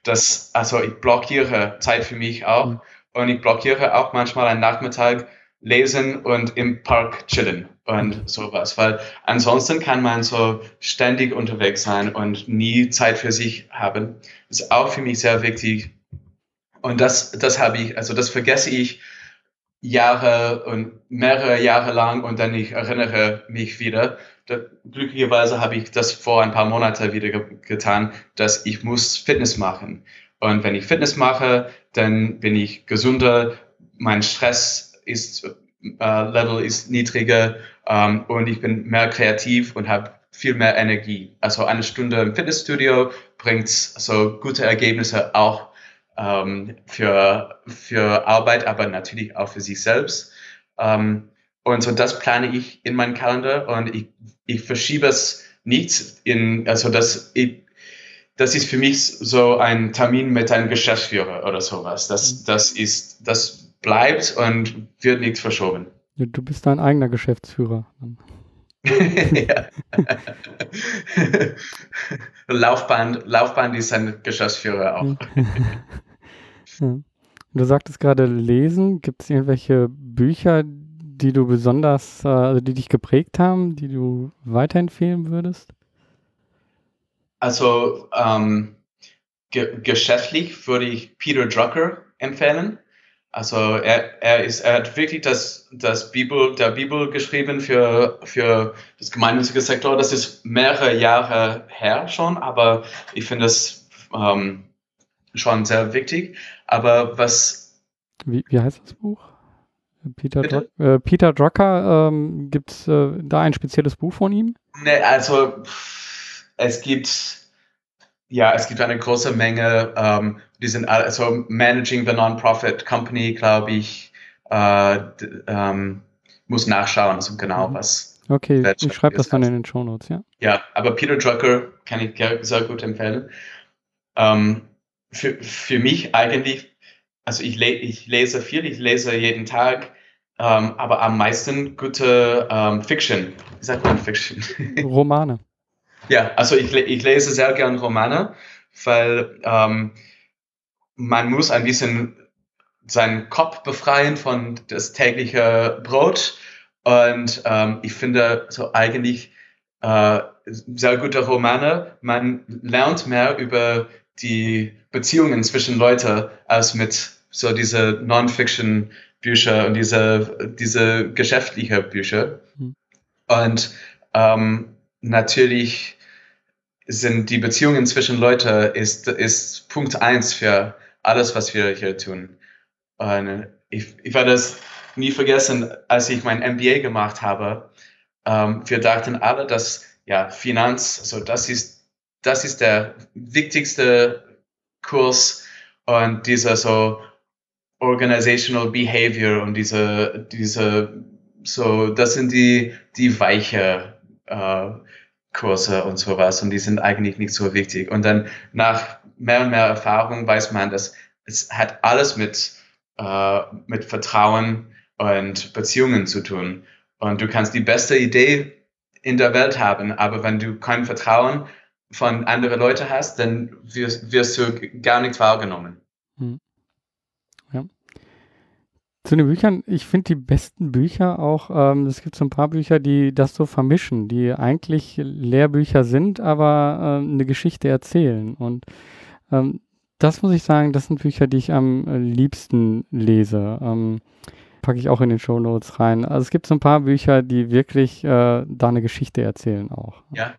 Das, also ich blockiere Zeit für mich auch und ich blockiere auch manchmal einen Nachmittag lesen und im Park chillen und sowas, weil ansonsten kann man so ständig unterwegs sein und nie Zeit für sich haben. Das ist auch für mich sehr wichtig und das, das habe ich, also das vergesse ich Jahre und mehrere Jahre lang und dann ich erinnere mich wieder. Glücklicherweise habe ich das vor ein paar Monaten wieder ge- getan, dass ich muss Fitness machen. Und wenn ich Fitness mache, dann bin ich gesünder, mein Stress ist, äh, Level ist niedriger, ähm, und ich bin mehr kreativ und habe viel mehr Energie. Also eine Stunde im Fitnessstudio bringt so gute Ergebnisse auch Ähm, für, für Arbeit, aber natürlich auch für sich selbst. Ähm, und so das plane ich in meinen Kalender und ich, ich verschiebe es nicht in, also das, ich, das ist für mich so ein Termin mit einem Geschäftsführer oder sowas. Das, das ist, das bleibt und wird nicht verschoben. Du bist dein eigener Geschäftsführer. Ja. Laufband, Laufband ist ein Geschäftsführer auch. Ja. Du sagtest gerade lesen. Gibt es irgendwelche Bücher, die du besonders, also die dich geprägt haben, die du weiterempfehlen würdest? Also ähm, ge- geschäftlich würde ich Peter Drucker empfehlen. Also er, er ist, er hat wirklich das, das Bibel, der Bibel geschrieben für, für das gemeinnützige Sektor. Das ist mehrere Jahre her schon, aber ich finde das ähm, schon sehr wichtig. Aber was... Wie, wie heißt das Buch? Peter, Dr- äh, Peter Drucker, ähm, gibt es äh, da ein spezielles Buch von ihm? Nee, also es gibt... Ja, es gibt eine große Menge, ähm, die sind also Managing the Non-Profit Company, glaube ich, äh, d- ähm, muss nachschauen, also genau was. Okay, ich schreibe das dann in den Shownotes, ja. Ja, aber Peter Drucker kann ich sehr gut empfehlen. Ähm, für, für mich eigentlich, also ich, le- ich lese viel, ich lese jeden Tag, ähm, aber am meisten gute ähm, Fiction. Wie sagt man Fiction? Romane. Ja, also ich, ich lese sehr gern Romane, weil ähm, man muss ein bisschen seinen Kopf befreien von das tägliche Brot. Und ähm, ich finde so eigentlich äh, sehr gute Romane. Man lernt mehr über die Beziehungen zwischen Leuten als mit so diese Non-Fiction-Bücher und diese, diese geschäftliche Bücher. Mhm. Und ähm, natürlich sind die Beziehungen zwischen Leuten ist, ist Punkt eins für alles, was wir hier tun. Und ich, ich werde es nie vergessen, als ich mein M B A gemacht habe. Ähm, wir dachten alle, dass ja, Finanz, also das ist, das ist der wichtigste Kurs und dieser so Organizational Behavior und diese, diese so, das sind die, die weiche Kurse und sowas und die sind eigentlich nicht so wichtig. Und dann nach mehr und mehr Erfahrung weiß man, dass es hat alles mit, äh, mit Vertrauen und Beziehungen zu tun. Und du kannst die beste Idee in der Welt haben, aber wenn du kein Vertrauen von anderen Leuten hast, dann wirst, wirst du gar nicht wahrgenommen. Hm. Ja. Zu den Büchern, ich finde die besten Bücher auch, ähm, es gibt so ein paar Bücher, die das so vermischen, die eigentlich Lehrbücher sind, aber ähm, eine Geschichte erzählen. Und ähm, das muss ich sagen, das sind Bücher, die ich am liebsten lese. Ähm, packe ich auch in den Shownotes rein. Also es gibt so ein paar Bücher, die wirklich äh, da eine Geschichte erzählen auch. Ja,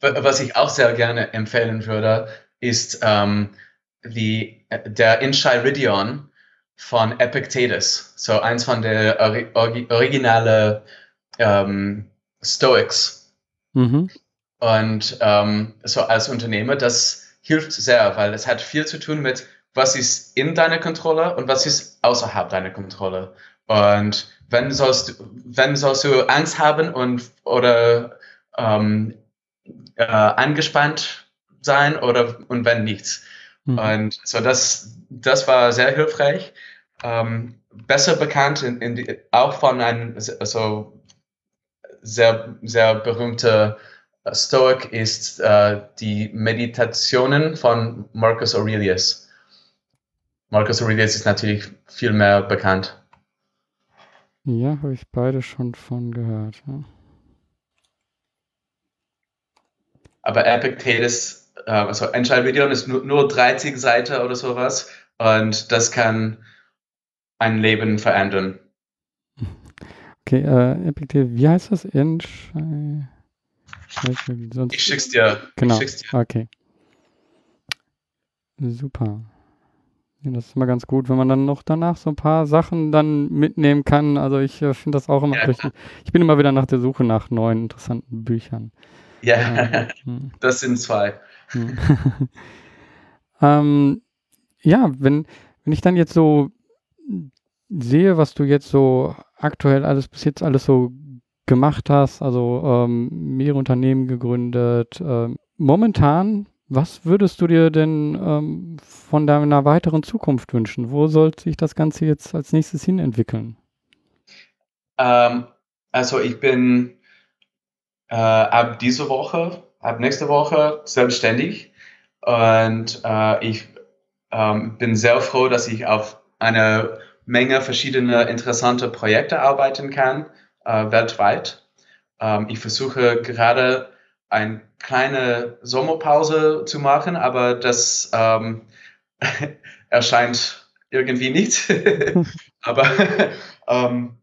was ich auch sehr gerne empfehlen würde, ist ähm, die, der Enchiridion von Epictetus, so eins von den Or- Or- originalen ähm, Stoics. Mhm. Und ähm, so als Unternehmer, das hilft sehr, weil es hat viel zu tun mit, was ist in deiner Kontrolle und was ist außerhalb deiner Kontrolle. Und wenn sollst du, wenn sollst du Angst haben und oder ähm, äh, angespannt sein oder und wenn nichts. Mhm. Und so das, das war sehr hilfreich. Ähm, besser bekannt, in, in die, auch von einem also sehr, sehr berühmter Stoik ist äh, die Meditationen von Marcus Aurelius. Marcus Aurelius ist natürlich viel mehr bekannt. Ja, habe ich beide schon von gehört. Ja. Aber Epictetus, äh, also Enchiridion ist nur, nur dreißig Seiten oder sowas. Und das kann ein Leben verändern. Okay, äh, Epictetus, wie heißt das? Inch? Sonst... Ich schick's dir. Genau, ich schick's dir. Okay. Super. Ja, das ist immer ganz gut, wenn man dann noch danach so ein paar Sachen dann mitnehmen kann. Also ich äh, finde das auch immer... Ja. Durch... Ich bin immer wieder nach der Suche nach neuen, interessanten Büchern. Ja, äh, das sind zwei. ähm... Ja, wenn, wenn ich dann jetzt so sehe, was du jetzt so aktuell alles bis jetzt alles so gemacht hast, also ähm, mehrere Unternehmen gegründet, ähm, momentan, was würdest du dir denn ähm, von deiner weiteren Zukunft wünschen? Wo sollte sich das Ganze jetzt als nächstes hin entwickeln? Ähm, also ich bin äh, ab dieser Woche, ab nächster Woche selbstständig und äh, ich Ähm, bin sehr froh, dass ich auf eine Menge verschiedene interessante Projekte arbeiten kann, äh, weltweit. Ähm, ich versuche gerade eine kleine Sommerpause zu machen, aber das ähm, erscheint irgendwie nicht. Aber ähm,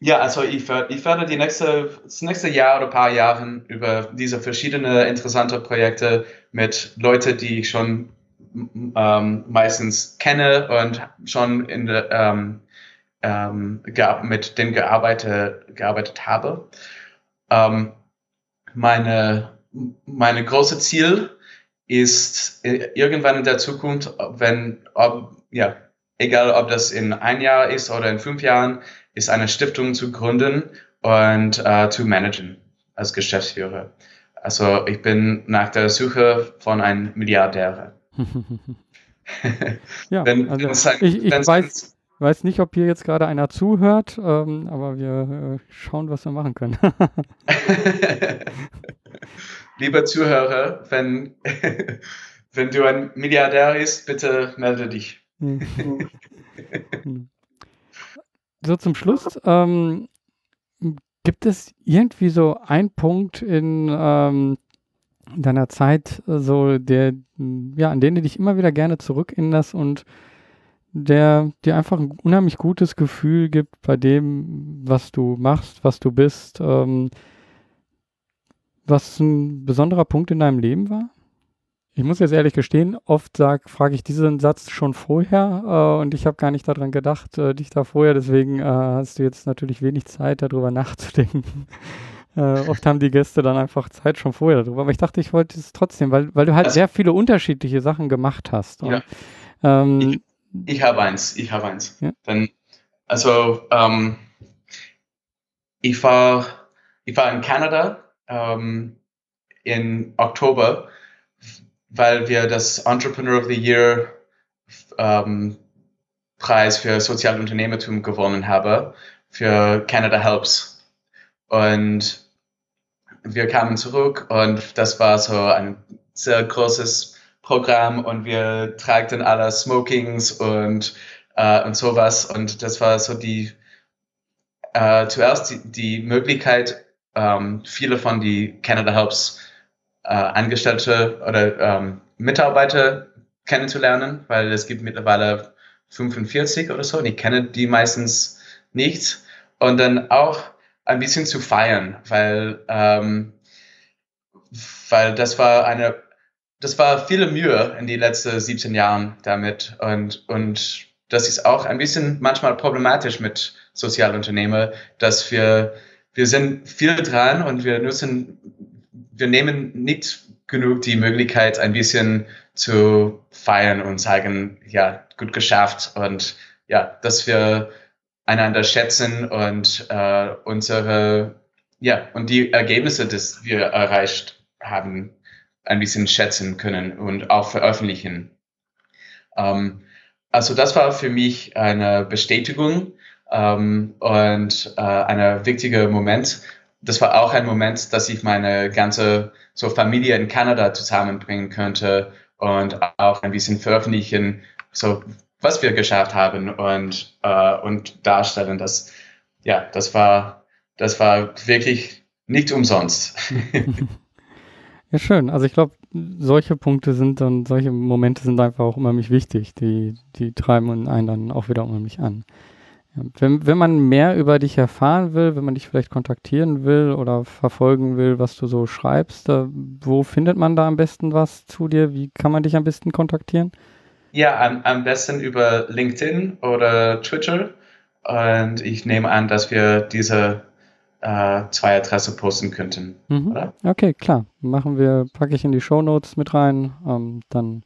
ja, also ich, ich werde die nächste, das nächste Jahr oder paar Jahre über diese verschiedenen interessanten Projekte mit Leuten, die ich schon ähm, meistens kenne und schon in der, ähm, ähm, mit denen gearbeitet, gearbeitet habe. Ähm, meine, meine große Ziel ist irgendwann in der Zukunft, wenn, ob, ja, egal ob das in ein Jahr ist oder in fünf Jahren, ist eine Stiftung zu gründen und äh, zu managen als Geschäftsführer. Also ich bin nach der Suche von einem Milliardär. Ja, wenn, also wenn ich, ich weiß, weiß nicht, ob hier jetzt gerade einer zuhört, ähm, aber wir äh, schauen, was wir machen können. Lieber Zuhörer, wenn, wenn du ein Milliardär bist, bitte melde dich. So zum Schluss, ähm, gibt es irgendwie so einen Punkt in ähm, deiner Zeit, so der, ja, an den du dich immer wieder gerne zurückerinnerst und der dir einfach ein unheimlich gutes Gefühl gibt bei dem, was du machst, was du bist, ähm, was ein besonderer Punkt in deinem Leben war? Ich muss jetzt ehrlich gestehen, oft sag, frage ich diesen Satz schon vorher äh, und ich habe gar nicht daran gedacht, äh, dich da vorher, deswegen äh, hast du jetzt natürlich wenig Zeit, darüber nachzudenken. Äh, oft haben die Gäste dann einfach Zeit schon vorher darüber, aber ich dachte, ich wollte es trotzdem, weil, weil du halt sehr viele unterschiedliche Sachen gemacht hast. Und, ja. ähm, ich ich habe eins, ich habe eins. Ja? Dann, also, ähm, ich, war, ich war in Kanada, Um, in Oktober, weil wir das Entrepreneur of the Year um, Preis für soziales Unternehmertum gewonnen haben für Canada Helps. Und wir kamen zurück und das war so ein sehr großes Programm und wir tragten alle Smokings und, uh, und sowas. Und das war so die uh, zuerst die, die Möglichkeit, Ähm, viele von die Canada Helps äh, Angestellte oder ähm, Mitarbeiter kennenzulernen, weil es gibt mittlerweile fünfundvierzig oder so und ich kenne die meistens nicht. Und dann auch ein bisschen zu feiern, weil, ähm, weil das war eine, das war viele Mühe in den letzten siebzehn Jahren damit und, und das ist auch ein bisschen manchmal problematisch mit Sozialunternehmer, dass wir Wir sind viel dran und wir nutzen, wir nehmen nicht genug die Möglichkeit, ein bisschen zu feiern und sagen, ja, gut geschafft und ja, dass wir einander schätzen und äh, unsere, ja, und die Ergebnisse, die wir erreicht haben, ein bisschen schätzen können und auch veröffentlichen. Ähm, also das war für mich eine Bestätigung. Um, und äh, ein wichtiger Moment, das war auch ein Moment, dass ich meine ganze so Familie in Kanada zusammenbringen könnte und auch ein bisschen veröffentlichen, so was wir geschafft haben und äh, und darstellen. Das ja, das war das war wirklich nicht umsonst. Ja, schön. Also ich glaube, solche Punkte sind dann, solche Momente sind einfach auch unheimlich wichtig. Die die treiben einen dann auch wieder unheimlich an. Wenn, wenn man mehr über dich erfahren will, wenn man dich vielleicht kontaktieren will oder verfolgen will, was du so schreibst, wo findet man da am besten was zu dir? Wie kann man dich am besten kontaktieren? Ja, am, am besten über LinkedIn oder Twitter. Und ich nehme an, dass wir diese äh, zwei Adressen posten könnten. Mhm. Oder? Okay, klar. Machen wir, packe ich in die Shownotes mit rein. Ähm, dann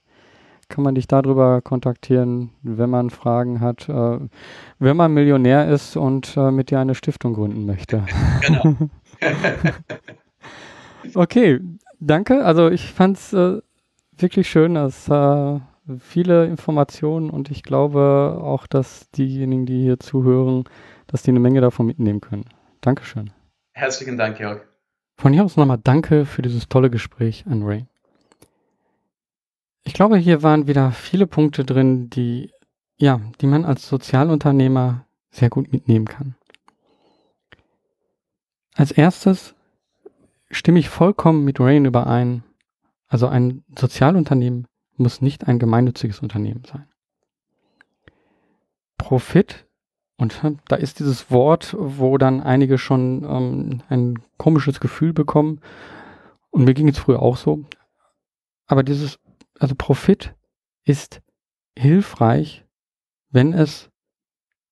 kann man dich darüber kontaktieren, wenn man Fragen hat, äh, wenn man Millionär ist und äh, mit dir eine Stiftung gründen möchte. Genau. Okay, danke. Also ich fand es äh, wirklich schön, dass äh, viele Informationen und ich glaube auch, dass diejenigen, die hier zuhören, dass die eine Menge davon mitnehmen können. Dankeschön. Herzlichen Dank, Georg. Von hier aus nochmal danke für dieses tolle Gespräch an Ray. Ich glaube, hier waren wieder viele Punkte drin, die, ja, die man als Sozialunternehmer sehr gut mitnehmen kann. Als erstes stimme ich vollkommen mit Rain überein. Also ein Sozialunternehmen muss nicht ein gemeinnütziges Unternehmen sein. Profit, und da ist dieses Wort, wo dann einige schon ähm, ein komisches Gefühl bekommen, und mir ging es früher auch so, aber dieses, also Profit ist hilfreich, wenn es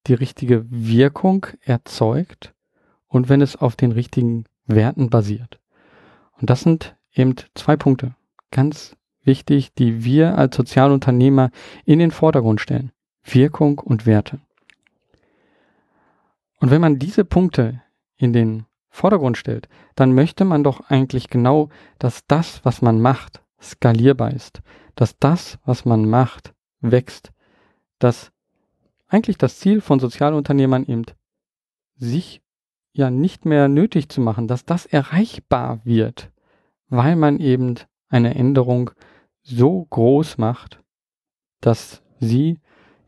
die richtige Wirkung erzeugt und wenn es auf den richtigen Werten basiert. Und das sind eben zwei Punkte, ganz wichtig, die wir als Sozialunternehmer in den Vordergrund stellen. Wirkung und Werte. Und wenn man diese Punkte in den Vordergrund stellt, dann möchte man doch eigentlich genau, dass das, was man macht, skalierbar ist, dass das, was man macht, wächst, dass eigentlich das Ziel von Sozialunternehmern eben, sich ja nicht mehr nötig zu machen, dass das erreichbar wird, weil man eben eine Änderung so groß macht, dass sie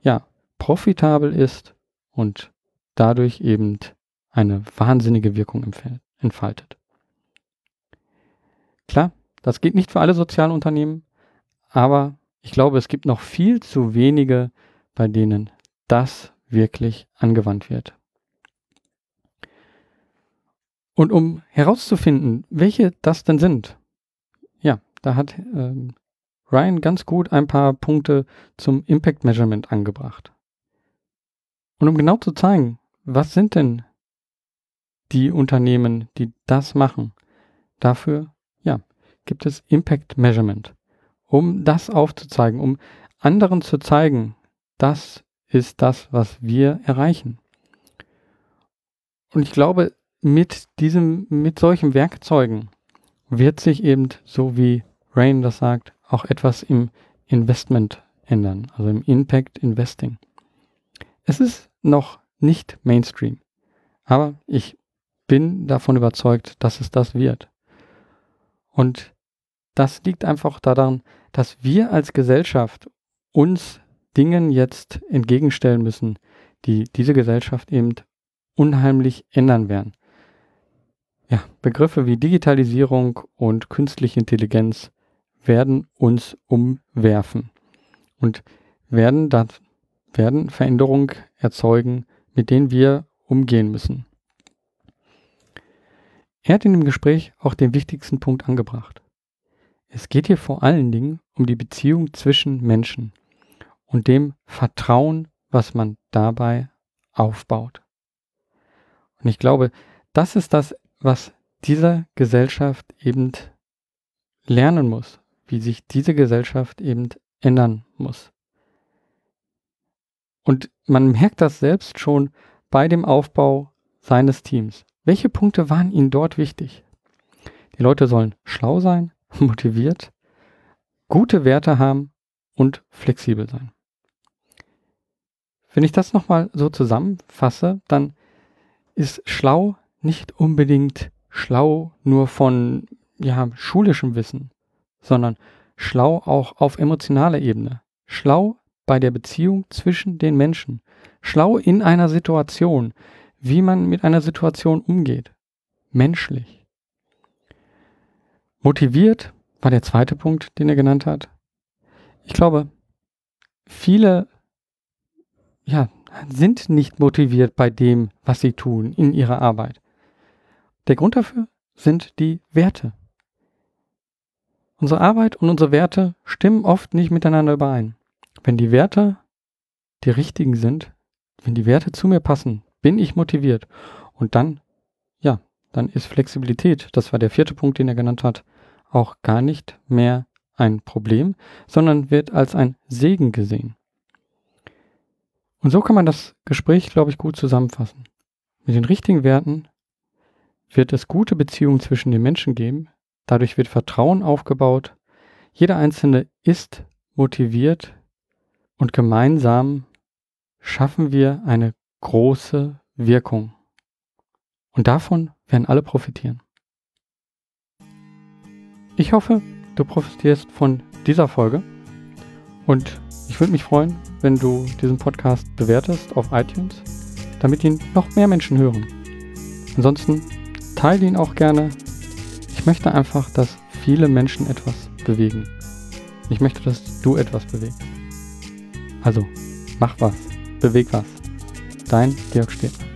ja profitabel ist und dadurch eben eine wahnsinnige Wirkung entfaltet. Klar, das geht nicht für alle Sozialunternehmen, aber ich glaube, es gibt noch viel zu wenige, bei denen das wirklich angewandt wird. Und um herauszufinden, welche das denn sind, ja, da hat ähm, Ryan ganz gut ein paar Punkte zum Impact Measurement angebracht. Und um genau zu zeigen, was sind denn die Unternehmen, die das machen, dafür, ja, gibt es Impact Measurement, um das aufzuzeigen, um anderen zu zeigen, das ist das, was wir erreichen. Und ich glaube, mit diesem, mit solchen Werkzeugen wird sich eben, so wie Ryan das sagt, auch etwas im Investment ändern, also im Impact Investing. Es ist noch nicht Mainstream, aber ich bin davon überzeugt, dass es das wird. Und das liegt einfach daran, dass wir als Gesellschaft uns Dingen jetzt entgegenstellen müssen, die diese Gesellschaft eben unheimlich ändern werden. Ja, Begriffe wie Digitalisierung und künstliche Intelligenz werden uns umwerfen und werden, das, werden Veränderungen erzeugen, mit denen wir umgehen müssen. Er hat in dem Gespräch auch den wichtigsten Punkt angebracht. Es geht hier vor allen Dingen um die Beziehung zwischen Menschen und dem Vertrauen, was man dabei aufbaut. Und ich glaube, das ist das, was diese Gesellschaft eben lernen muss, wie sich diese Gesellschaft eben ändern muss. Und man merkt das selbst schon bei dem Aufbau seines Teams. Welche Punkte waren Ihnen dort wichtig? Die Leute sollen schlau sein, motiviert, gute Werte haben und flexibel sein. Wenn ich das nochmal so zusammenfasse, dann ist schlau nicht unbedingt schlau nur von ja, schulischem Wissen, sondern schlau auch auf emotionaler Ebene. Schlau bei der Beziehung zwischen den Menschen. Schlau in einer Situation, wie man mit einer Situation umgeht. Menschlich. Motiviert war der zweite Punkt, den er genannt hat. Ich glaube, viele ja, sind nicht motiviert bei dem, was sie tun in ihrer Arbeit. Der Grund dafür sind die Werte. Unsere Arbeit und unsere Werte stimmen oft nicht miteinander überein. Wenn die Werte die richtigen sind, wenn die Werte zu mir passen, bin ich motiviert. Und dann, ja, dann ist Flexibilität, das war der vierte Punkt, den er genannt hat, auch gar nicht mehr ein Problem, sondern wird als ein Segen gesehen. Und so kann man das Gespräch, glaube ich, gut zusammenfassen. Mit den richtigen Werten wird es gute Beziehungen zwischen den Menschen geben. Dadurch wird Vertrauen aufgebaut. Jeder Einzelne ist motiviert und gemeinsam schaffen wir eine große Wirkung. Und davon werden alle profitieren. Ich hoffe, du profitierst von dieser Folge und ich würde mich freuen, wenn du diesen Podcast bewertest auf iTunes, damit ihn noch mehr Menschen hören. Ansonsten teile ihn auch gerne. Ich möchte einfach, dass viele Menschen etwas bewegen. Ich möchte, dass du etwas bewegst. Also, mach was. Beweg was. Dein Georg Schniedner.